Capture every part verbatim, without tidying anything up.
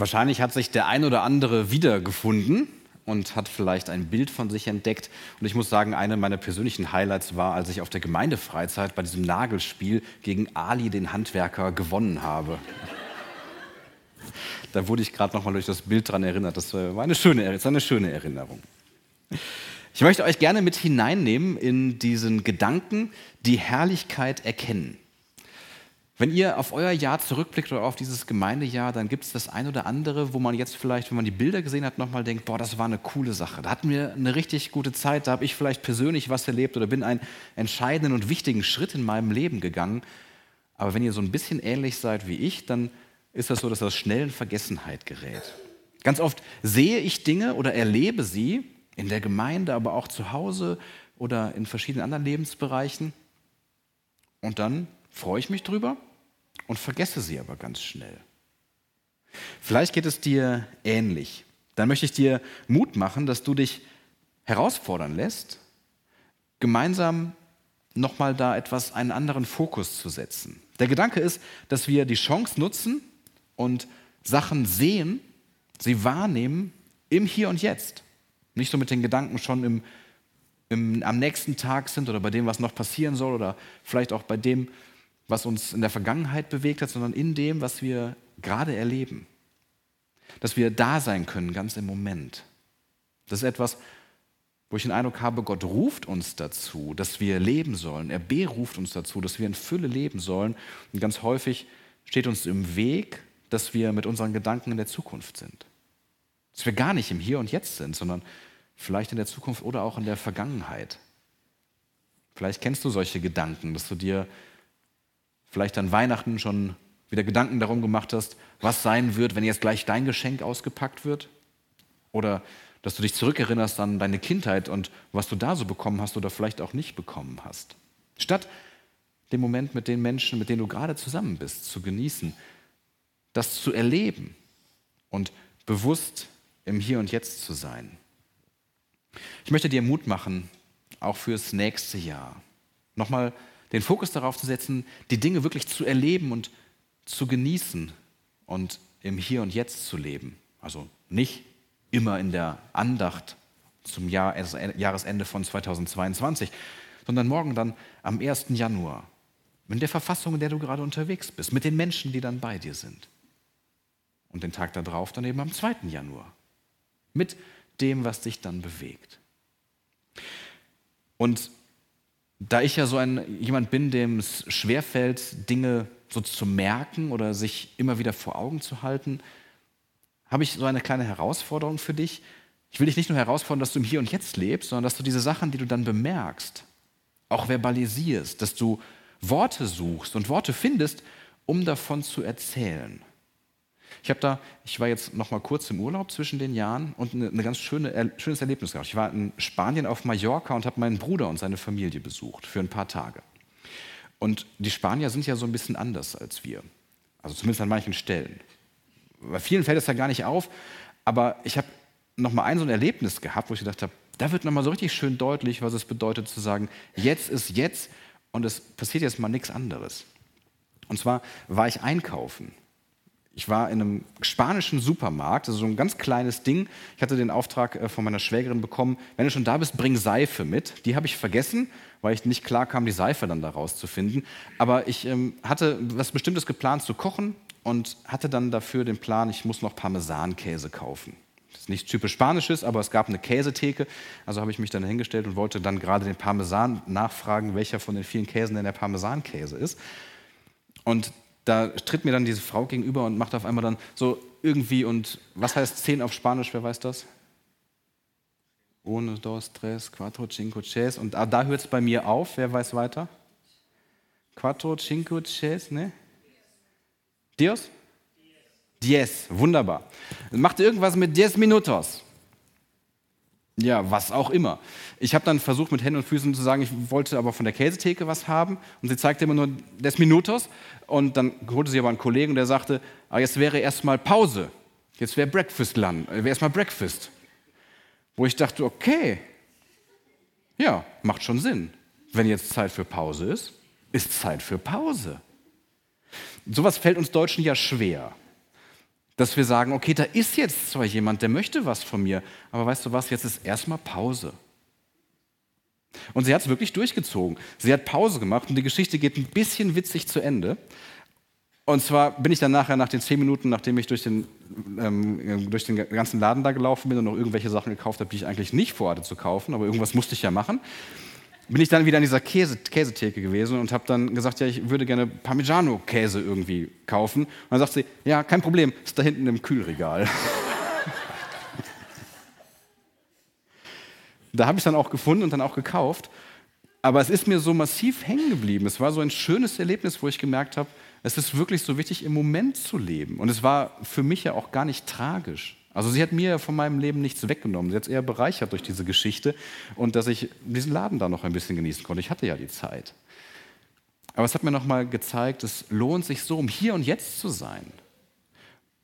Wahrscheinlich hat sich der ein oder andere wiedergefunden und hat vielleicht ein Bild von sich entdeckt. Und ich muss sagen, eine meiner persönlichen Highlights war, als ich auf der Gemeindefreizeit bei diesem Nagelspiel gegen Ali, den Handwerker, gewonnen habe. Da wurde ich gerade nochmal durch das Bild dran erinnert. Das war eine schöne, das war eine schöne Erinnerung. Ich möchte euch gerne mit hineinnehmen in diesen Gedanken, die Herrlichkeit erkennen. Wenn ihr auf euer Jahr zurückblickt oder auf dieses Gemeindejahr, dann gibt es das ein oder andere, wo man jetzt vielleicht, wenn man die Bilder gesehen hat, nochmal denkt, boah, das war eine coole Sache. Da hatten wir eine richtig gute Zeit, da habe ich vielleicht persönlich was erlebt oder bin einen entscheidenden und wichtigen Schritt in meinem Leben gegangen. Aber wenn ihr so ein bisschen ähnlich seid wie ich, dann ist das so, dass das schnell in Vergessenheit gerät. Ganz oft sehe ich Dinge oder erlebe sie in der Gemeinde, aber auch zu Hause oder in verschiedenen anderen Lebensbereichen. Und dann freue ich mich drüber und vergesse sie aber ganz schnell. Vielleicht geht es dir ähnlich. Dann möchte ich dir Mut machen, dass du dich herausfordern lässt, gemeinsam nochmal da etwas, einen anderen Fokus zu setzen. Der Gedanke ist, dass wir die Chance nutzen und Sachen sehen, sie wahrnehmen im Hier und Jetzt. Nicht so mit den Gedanken schon im, im, am nächsten Tag sind oder bei dem, was noch passieren soll oder vielleicht auch bei dem, was uns in der Vergangenheit bewegt hat, sondern in dem, was wir gerade erleben. Dass wir da sein können, ganz im Moment. Das ist etwas, wo ich den Eindruck habe, Gott ruft uns dazu, dass wir leben sollen. Er beruft uns dazu, dass wir in Fülle leben sollen. Und ganz häufig steht uns im Weg, dass wir mit unseren Gedanken in der Zukunft sind. Dass wir gar nicht im Hier und Jetzt sind, sondern vielleicht in der Zukunft oder auch in der Vergangenheit. Vielleicht kennst du solche Gedanken, dass du dir vielleicht an Weihnachten schon wieder Gedanken darum gemacht hast, was sein wird, wenn jetzt gleich dein Geschenk ausgepackt wird. Oder dass du dich zurückerinnerst an deine Kindheit und was du da so bekommen hast oder vielleicht auch nicht bekommen hast. Statt den Moment mit den Menschen, mit denen du gerade zusammen bist, zu genießen, das zu erleben und bewusst im Hier und Jetzt zu sein. Ich möchte dir Mut machen, auch fürs nächste Jahr, nochmal den Fokus darauf zu setzen, die Dinge wirklich zu erleben und zu genießen und im Hier und Jetzt zu leben. Also nicht immer in der Andacht zum Jahr, Jahresende von zweitausendzweiundzwanzig, sondern morgen dann am ersten Januar, in der Verfassung, in der du gerade unterwegs bist, mit den Menschen, die dann bei dir sind. Und den Tag darauf dann eben am zweiten Januar, mit dem, was dich dann bewegt. Und da ich ja so ein, jemand bin, dem es schwerfällt, Dinge so zu merken oder sich immer wieder vor Augen zu halten, habe ich so eine kleine Herausforderung für dich. Ich will dich nicht nur herausfordern, dass du im Hier und Jetzt lebst, sondern dass du diese Sachen, die du dann bemerkst, auch verbalisierst, dass du Worte suchst und Worte findest, um davon zu erzählen. Ich habe da, ich war jetzt noch mal kurz im Urlaub zwischen den Jahren und ein ne, ganz schöne, er, schönes Erlebnis gehabt. Ich war in Spanien auf Mallorca und habe meinen Bruder und seine Familie besucht für ein paar Tage. Und die Spanier sind ja so ein bisschen anders als wir, also zumindest an manchen Stellen. Bei vielen fällt es ja gar nicht auf, aber ich habe noch mal ein so ein Erlebnis gehabt, wo ich gedacht habe, da wird noch mal so richtig schön deutlich, was es bedeutet zu sagen, jetzt ist jetzt und es passiert jetzt mal nichts anderes. Und zwar war ich einkaufen. Ich war in einem spanischen Supermarkt, also so ein ganz kleines Ding. Ich hatte den Auftrag von meiner Schwägerin bekommen, wenn du schon da bist, bring Seife mit. Die habe ich vergessen, weil ich nicht klar kam, die Seife dann da rauszufinden. Aber ich ähm, hatte was Bestimmtes geplant zu kochen und hatte dann dafür den Plan, ich muss noch Parmesankäse kaufen. Das ist nichts typisch Spanisches, aber es gab eine Käsetheke. Also habe ich mich dann hingestellt und wollte dann gerade den Parmesan nachfragen, welcher von den vielen Käsen denn der Parmesankäse ist. Und da tritt mir dann diese Frau gegenüber und macht auf einmal dann so irgendwie und was heißt zehn auf Spanisch, wer weiß das? Uno, dos, tres, cuatro, cinco, seis. Und da hört es bei mir auf, wer weiß weiter? Cuatro, cinco, seis, ne? Dios? Diez, wunderbar. Macht irgendwas mit diez minutos. Ja, was auch immer. Ich habe dann versucht, mit Händen und Füßen zu sagen, ich wollte aber von der Käsetheke was haben. Und sie zeigte immer nur des Minutos. Und dann holte sie aber einen Kollegen, der sagte, ah, jetzt wäre erstmal Pause. Jetzt wäre Breakfast Land. Wäre erstmal Breakfast. Wo ich dachte, okay, ja, macht schon Sinn. Wenn jetzt Zeit für Pause ist, ist Zeit für Pause. Sowas fällt uns Deutschen ja schwer. Dass wir sagen, okay, da ist jetzt zwar jemand, der möchte was von mir, aber weißt du was, jetzt ist erstmal Pause. Und sie hat es wirklich durchgezogen. Sie hat Pause gemacht und die Geschichte geht ein bisschen witzig zu Ende. Und zwar bin ich dann nachher, nach den zehn Minuten, nachdem ich durch den, ähm, durch den ganzen Laden da gelaufen bin und noch irgendwelche Sachen gekauft habe, die ich eigentlich nicht vorhatte zu kaufen, aber irgendwas musste ich ja machen, bin ich dann wieder an dieser Käse, Käsetheke gewesen und habe dann gesagt, ja, ich würde gerne Parmigiano-Käse irgendwie kaufen. Und dann sagt sie, ja, kein Problem, ist da hinten im Kühlregal. Da habe ich dann auch gefunden und dann auch gekauft. Aber es ist mir so massiv hängen geblieben. Es war so ein schönes Erlebnis, wo ich gemerkt habe, es ist wirklich so wichtig, im Moment zu leben. Und es war für mich ja auch gar nicht tragisch. Also sie hat mir von meinem Leben nichts weggenommen. Sie hat es eher bereichert durch diese Geschichte und dass ich diesen Laden da noch ein bisschen genießen konnte. Ich hatte ja die Zeit. Aber es hat mir nochmal gezeigt, es lohnt sich so, um hier und jetzt zu sein.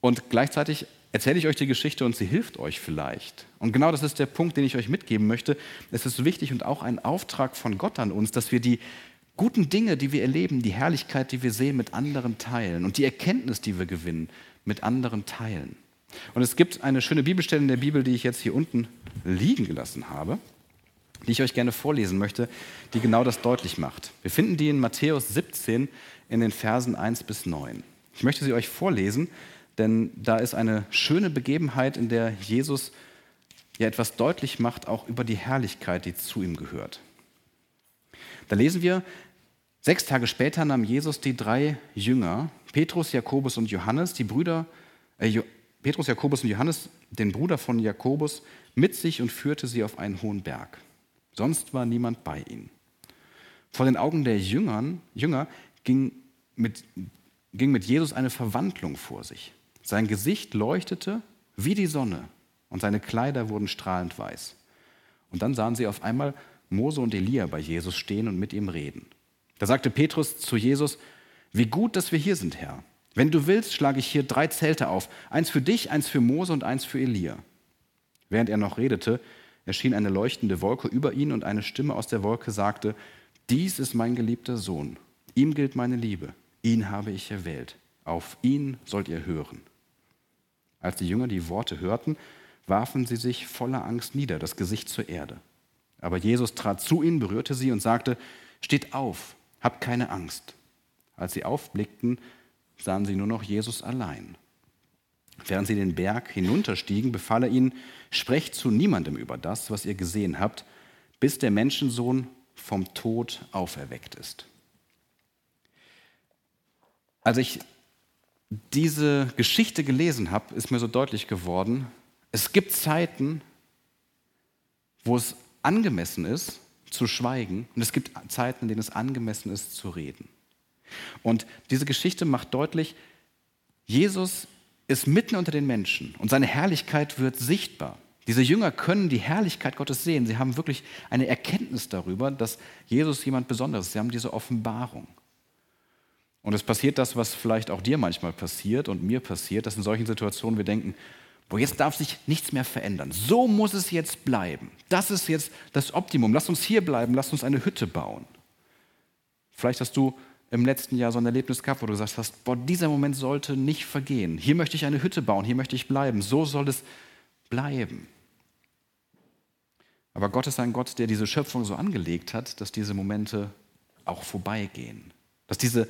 Und gleichzeitig erzähle ich euch die Geschichte und sie hilft euch vielleicht. Und genau das ist der Punkt, den ich euch mitgeben möchte. Es ist wichtig und auch ein Auftrag von Gott an uns, dass wir die guten Dinge, die wir erleben, die Herrlichkeit, die wir sehen, mit anderen teilen. Und die Erkenntnis, die wir gewinnen, mit anderen teilen. Und es gibt eine schöne Bibelstelle in der Bibel, die ich jetzt hier unten liegen gelassen habe, die ich euch gerne vorlesen möchte, die genau das deutlich macht. Wir finden die in Matthäus siebzehn in den Versen eins bis neun. Ich möchte sie euch vorlesen, denn da ist eine schöne Begebenheit, in der Jesus ja etwas deutlich macht, auch über die Herrlichkeit, die zu ihm gehört. Da lesen wir, sechs Tage später nahm Jesus die drei Jünger, Petrus, Jakobus und Johannes, die Brüder, äh, jo- Petrus, Jakobus und Johannes, den Bruder von Jakobus, mit sich und führte sie auf einen hohen Berg. Sonst war niemand bei ihnen. Vor den Augen der Jüngern, Jünger ging mit, ging mit Jesus eine Verwandlung vor sich. Sein Gesicht leuchtete wie die Sonne und seine Kleider wurden strahlend weiß. Und dann sahen sie auf einmal Mose und Elia bei Jesus stehen und mit ihm reden. Da sagte Petrus zu Jesus, wie gut, dass wir hier sind, Herr. Wenn du willst, schlage ich hier drei Zelte auf. Eins für dich, eins für Mose und eins für Elia. Während er noch redete, erschien eine leuchtende Wolke über ihn und eine Stimme aus der Wolke sagte, dies ist mein geliebter Sohn. Ihm gilt meine Liebe. Ihn habe ich erwählt. Auf ihn sollt ihr hören. Als die Jünger die Worte hörten, warfen sie sich voller Angst nieder, das Gesicht zur Erde. Aber Jesus trat zu ihnen, berührte sie und sagte, steht auf, habt keine Angst. Als sie aufblickten, sahen sie nur noch Jesus allein. Während sie den Berg hinunterstiegen, befahl er ihnen, sprecht zu niemandem über das, was ihr gesehen habt, bis der Menschensohn vom Tod auferweckt ist. Als ich diese Geschichte gelesen habe, ist mir so deutlich geworden, es gibt Zeiten, wo es angemessen ist, zu schweigen, und es gibt Zeiten, in denen es angemessen ist, zu reden. Und diese Geschichte macht deutlich, Jesus ist mitten unter den Menschen und seine Herrlichkeit wird sichtbar. Diese Jünger können die Herrlichkeit Gottes sehen. Sie haben wirklich eine Erkenntnis darüber, dass Jesus jemand Besonderes ist. Sie haben diese Offenbarung. Und es passiert das, was vielleicht auch dir manchmal passiert und mir passiert, dass in solchen Situationen wir denken, boah, jetzt darf sich nichts mehr verändern. So muss es jetzt bleiben. Das ist jetzt das Optimum. Lass uns hier bleiben, lass uns eine Hütte bauen. Vielleicht hast du im letzten Jahr so ein Erlebnis gehabt, wo du gesagt hast, boah, dieser Moment sollte nicht vergehen. Hier möchte ich eine Hütte bauen, hier möchte ich bleiben. So soll es bleiben. Aber Gott ist ein Gott, der diese Schöpfung so angelegt hat, dass diese Momente auch vorbeigehen. Dass diese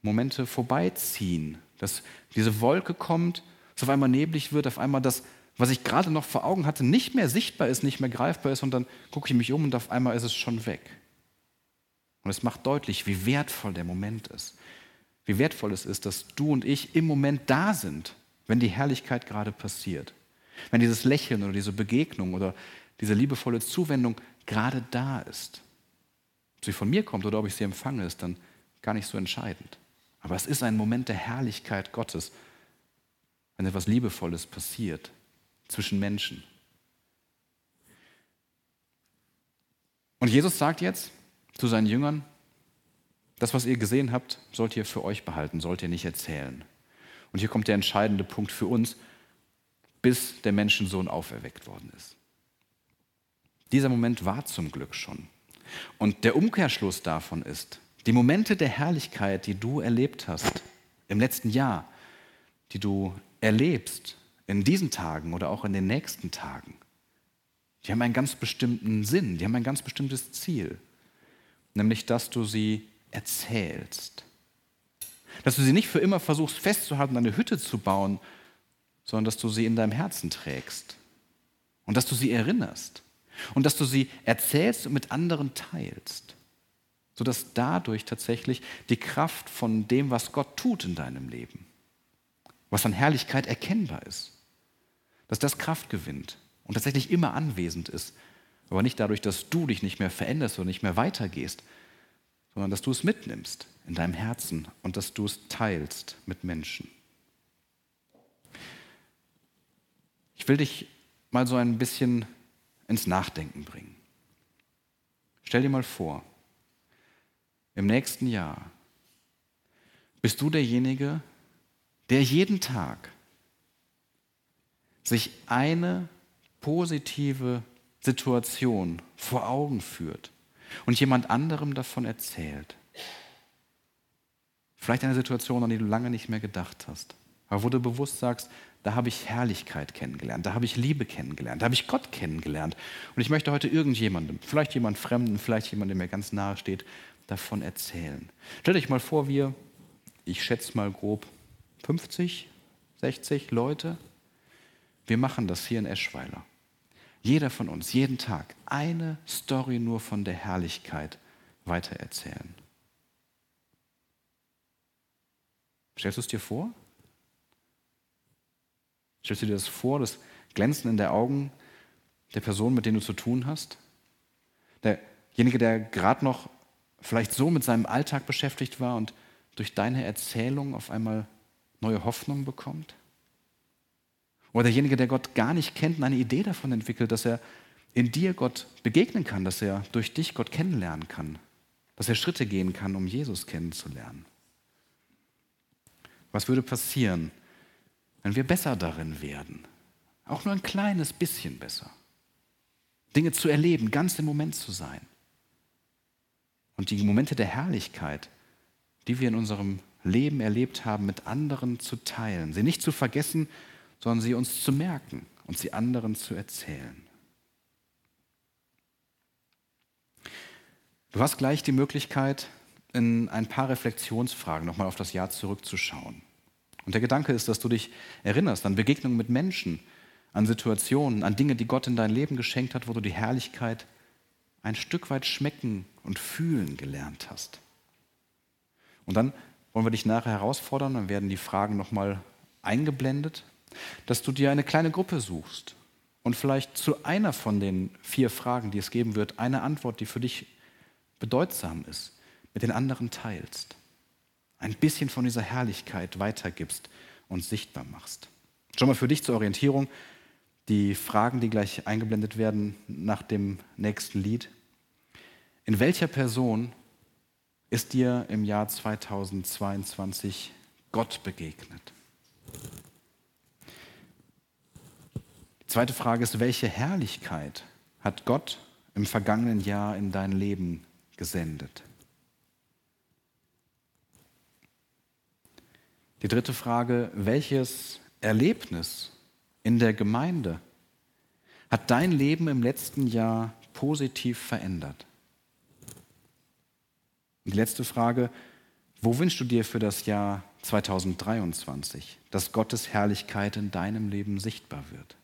Momente vorbeiziehen. Dass diese Wolke kommt, dass auf einmal neblig wird, auf einmal das, was ich gerade noch vor Augen hatte, nicht mehr sichtbar ist, nicht mehr greifbar ist. Und dann gucke ich mich um und auf einmal ist es schon weg. Und es macht deutlich, wie wertvoll der Moment ist. Wie wertvoll es ist, dass du und ich im Moment da sind, wenn die Herrlichkeit gerade passiert. Wenn dieses Lächeln oder diese Begegnung oder diese liebevolle Zuwendung gerade da ist. Ob sie von mir kommt oder ob ich sie empfange, ist dann gar nicht so entscheidend. Aber es ist ein Moment der Herrlichkeit Gottes, wenn etwas Liebevolles passiert zwischen Menschen. Und Jesus sagt jetzt zu seinen Jüngern, das, was ihr gesehen habt, sollt ihr für euch behalten, sollt ihr nicht erzählen. Und hier kommt der entscheidende Punkt für uns, bis der Menschensohn auferweckt worden ist. Dieser Moment war zum Glück schon. Und der Umkehrschluss davon ist, die Momente der Herrlichkeit, die du erlebt hast im letzten Jahr, die du erlebst in diesen Tagen oder auch in den nächsten Tagen, die haben einen ganz bestimmten Sinn, die haben ein ganz bestimmtes Ziel, nämlich, dass du sie erzählst. Dass du sie nicht für immer versuchst festzuhalten, eine Hütte zu bauen, sondern dass du sie in deinem Herzen trägst und dass du sie erinnerst und dass du sie erzählst und mit anderen teilst, sodass dadurch tatsächlich die Kraft von dem, was Gott tut in deinem Leben, was an Herrlichkeit erkennbar ist, dass das Kraft gewinnt und tatsächlich immer anwesend ist, aber nicht dadurch, dass du dich nicht mehr veränderst oder nicht mehr weitergehst, sondern dass du es mitnimmst in deinem Herzen und dass du es teilst mit Menschen. Ich will dich mal so ein bisschen ins Nachdenken bringen. Stell dir mal vor, im nächsten Jahr bist du derjenige, der jeden Tag sich eine positive Situation vor Augen führt und jemand anderem davon erzählt. Vielleicht eine Situation, an die du lange nicht mehr gedacht hast, aber wo du bewusst sagst, da habe ich Herrlichkeit kennengelernt, da habe ich Liebe kennengelernt, da habe ich Gott kennengelernt. Und ich möchte heute irgendjemandem, vielleicht jemand Fremden, vielleicht jemand, der mir ganz nahe steht, davon erzählen. Stellt euch mal vor, wir, ich schätze mal grob fünfzig, sechzig Leute, wir machen das hier in Eschweiler. Jeder von uns, jeden Tag, eine Story nur von der Herrlichkeit weitererzählen. Stellst du es dir vor? Stellst du dir das vor, das Glänzen in den Augen der Person, mit der du zu tun hast? Derjenige, der gerade noch vielleicht so mit seinem Alltag beschäftigt war und durch deine Erzählung auf einmal neue Hoffnung bekommt? Oder derjenige, der Gott gar nicht kennt und eine Idee davon entwickelt, dass er in dir Gott begegnen kann, dass er durch dich Gott kennenlernen kann, dass er Schritte gehen kann, um Jesus kennenzulernen. Was würde passieren, wenn wir besser darin werden? Auch nur ein kleines bisschen besser. Dinge zu erleben, ganz im Moment zu sein. Und die Momente der Herrlichkeit, die wir in unserem Leben erlebt haben, mit anderen zu teilen, sie nicht zu vergessen, sondern sie uns zu merken und sie anderen zu erzählen. Du hast gleich die Möglichkeit, in ein paar Reflexionsfragen nochmal auf das Jahr zurückzuschauen. Und der Gedanke ist, dass du dich erinnerst an Begegnungen mit Menschen, an Situationen, an Dinge, die Gott in dein Leben geschenkt hat, wo du die Herrlichkeit ein Stück weit schmecken und fühlen gelernt hast. Und dann wollen wir dich nachher herausfordern, dann werden die Fragen nochmal eingeblendet, dass du dir eine kleine Gruppe suchst und vielleicht zu einer von den vier Fragen, die es geben wird, eine Antwort, die für dich bedeutsam ist, mit den anderen teilst, ein bisschen von dieser Herrlichkeit weitergibst und sichtbar machst. Schon mal für dich zur Orientierung, die Fragen, die gleich eingeblendet werden nach dem nächsten Lied. In welcher Person ist dir im Jahr zweitausendzweiundzwanzig Gott begegnet? Zweite Frage ist, welche Herrlichkeit hat Gott im vergangenen Jahr in dein Leben gesendet? Die dritte Frage, welches Erlebnis in der Gemeinde hat dein Leben im letzten Jahr positiv verändert? Und die letzte Frage, wo wünschst du dir für das Jahr zweitausenddreiundzwanzig, dass Gottes Herrlichkeit in deinem Leben sichtbar wird?